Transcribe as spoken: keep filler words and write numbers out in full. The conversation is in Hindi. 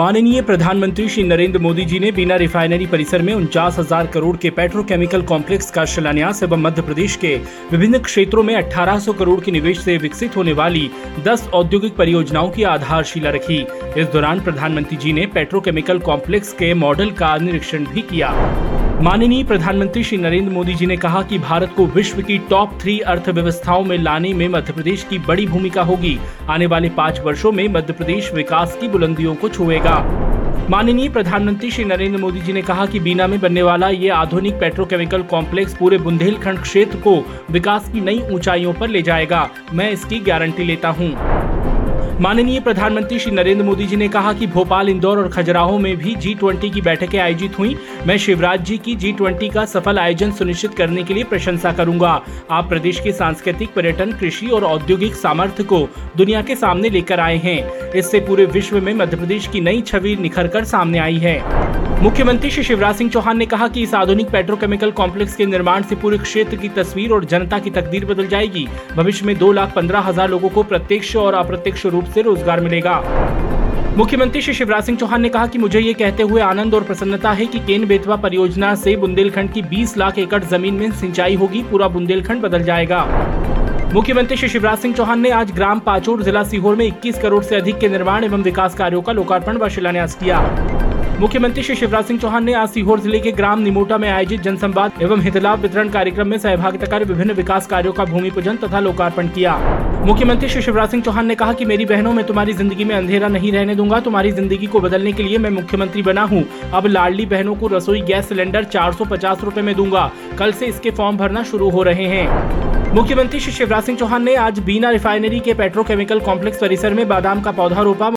माननीय प्रधानमंत्री श्री नरेंद्र मोदी जी ने बीना रिफाइनरी परिसर में उनचास हजार करोड़ के पेट्रोकेमिकल कॉम्प्लेक्स का शिलान्यास एवं मध्य प्रदेश के विभिन्न क्षेत्रों में अठारह सौ करोड़ के निवेश से विकसित होने वाली दस औद्योगिक परियोजनाओं की आधारशिला रखी। इस दौरान प्रधानमंत्री जी ने पेट्रोकेमिकल कॉम्प्लेक्स के मॉडल का निरीक्षण भी किया। माननीय प्रधानमंत्री श्री नरेंद्र मोदी जी ने कहा कि भारत को विश्व की टॉप थ्री अर्थव्यवस्थाओं में लाने में मध्य प्रदेश की बड़ी भूमिका होगी। आने वाले पाँच वर्षों में मध्य प्रदेश विकास की बुलंदियों को छुएगा। माननीय प्रधानमंत्री श्री नरेंद्र मोदी जी ने कहा कि बीना में बनने वाला ये आधुनिक पेट्रोकेमिकल कॉम्प्लेक्स पूरे बुंदेलखंड क्षेत्र को विकास की नई ऊंचाइयों पर ले जाएगा, मैं इसकी गारंटी लेता हूं। माननीय प्रधानमंत्री श्री नरेंद्र मोदी जी ने कहा कि भोपाल, इंदौर और खजुराहो में भी जी ट्वेंटी की बैठकें आयोजित हुई। मैं शिवराज जी की जी ट्वेंटी का सफल आयोजन सुनिश्चित करने के लिए प्रशंसा करूंगा। आप प्रदेश के सांस्कृतिक, पर्यटन, कृषि और औद्योगिक सामर्थ्य को दुनिया के सामने लेकर आए हैं। इससे पूरे विश्व में मध्य प्रदेश की नई छवि निखर कर सामने आई है। मुख्यमंत्री श्री शिवराज सिंह चौहान ने कहा कि इस आधुनिक पेट्रोकेमिकल कॉम्प्लेक्स के निर्माण से पूरे क्षेत्र की तस्वीर और जनता की तकदीर बदल जाएगी। भविष्य में दो लाख पंद्रह हजार लोगों को प्रत्यक्ष और अप्रत्यक्ष रूप से रोजगार मिलेगा। मुख्यमंत्री श्री शिवराज सिंह चौहान ने कहा कि मुझे ये कहते हुए आनंद और प्रसन्नता है कि केन बेतवा परियोजना से बुंदेलखंड की बीस लाख एकड़ जमीन में सिंचाई होगी, पूरा बुंदेलखंड बदल जाएगा। मुख्यमंत्री श्री शिवराज सिंह चौहान ने आज ग्राम पाचोर, जिला सीहोर में इक्कीस करोड़ से अधिक के निर्माण एवं विकास कार्यों का लोकार्पण व शिलान्यास किया। मुख्यमंत्री श्री शिवराज सिंह चौहान ने आज सीहोर जिले के ग्राम निमोटा में आयोजित जनसंवाद एवं हितलाभ वितरण कार्यक्रम में सहभागिता कर विभिन्न विकास कार्यों का भूमि पूजन तथा लोकार्पण किया। मुख्यमंत्री श्री शिवराज सिंह चौहान ने कहा कि मेरी बहनों, मैं तुम्हारी जिंदगी में अंधेरा नहीं रहने दूंगा। तुम्हारी जिंदगी को बदलने के लिए मैं मुख्यमंत्री बना हूँ। अब लाडली बहनों को रसोई गैस सिलेंडर चार सौ पचास रूपए में दूंगा। कल से इसके फॉर्म भरना शुरू हो रहे हैं। मुख्यमंत्री श्री शिवराज सिंह चौहान ने आज बीना रिफाइनरी के पेट्रोकेमिकल कॉम्प्लेक्स परिसर में बादाम का पौधा रोपा।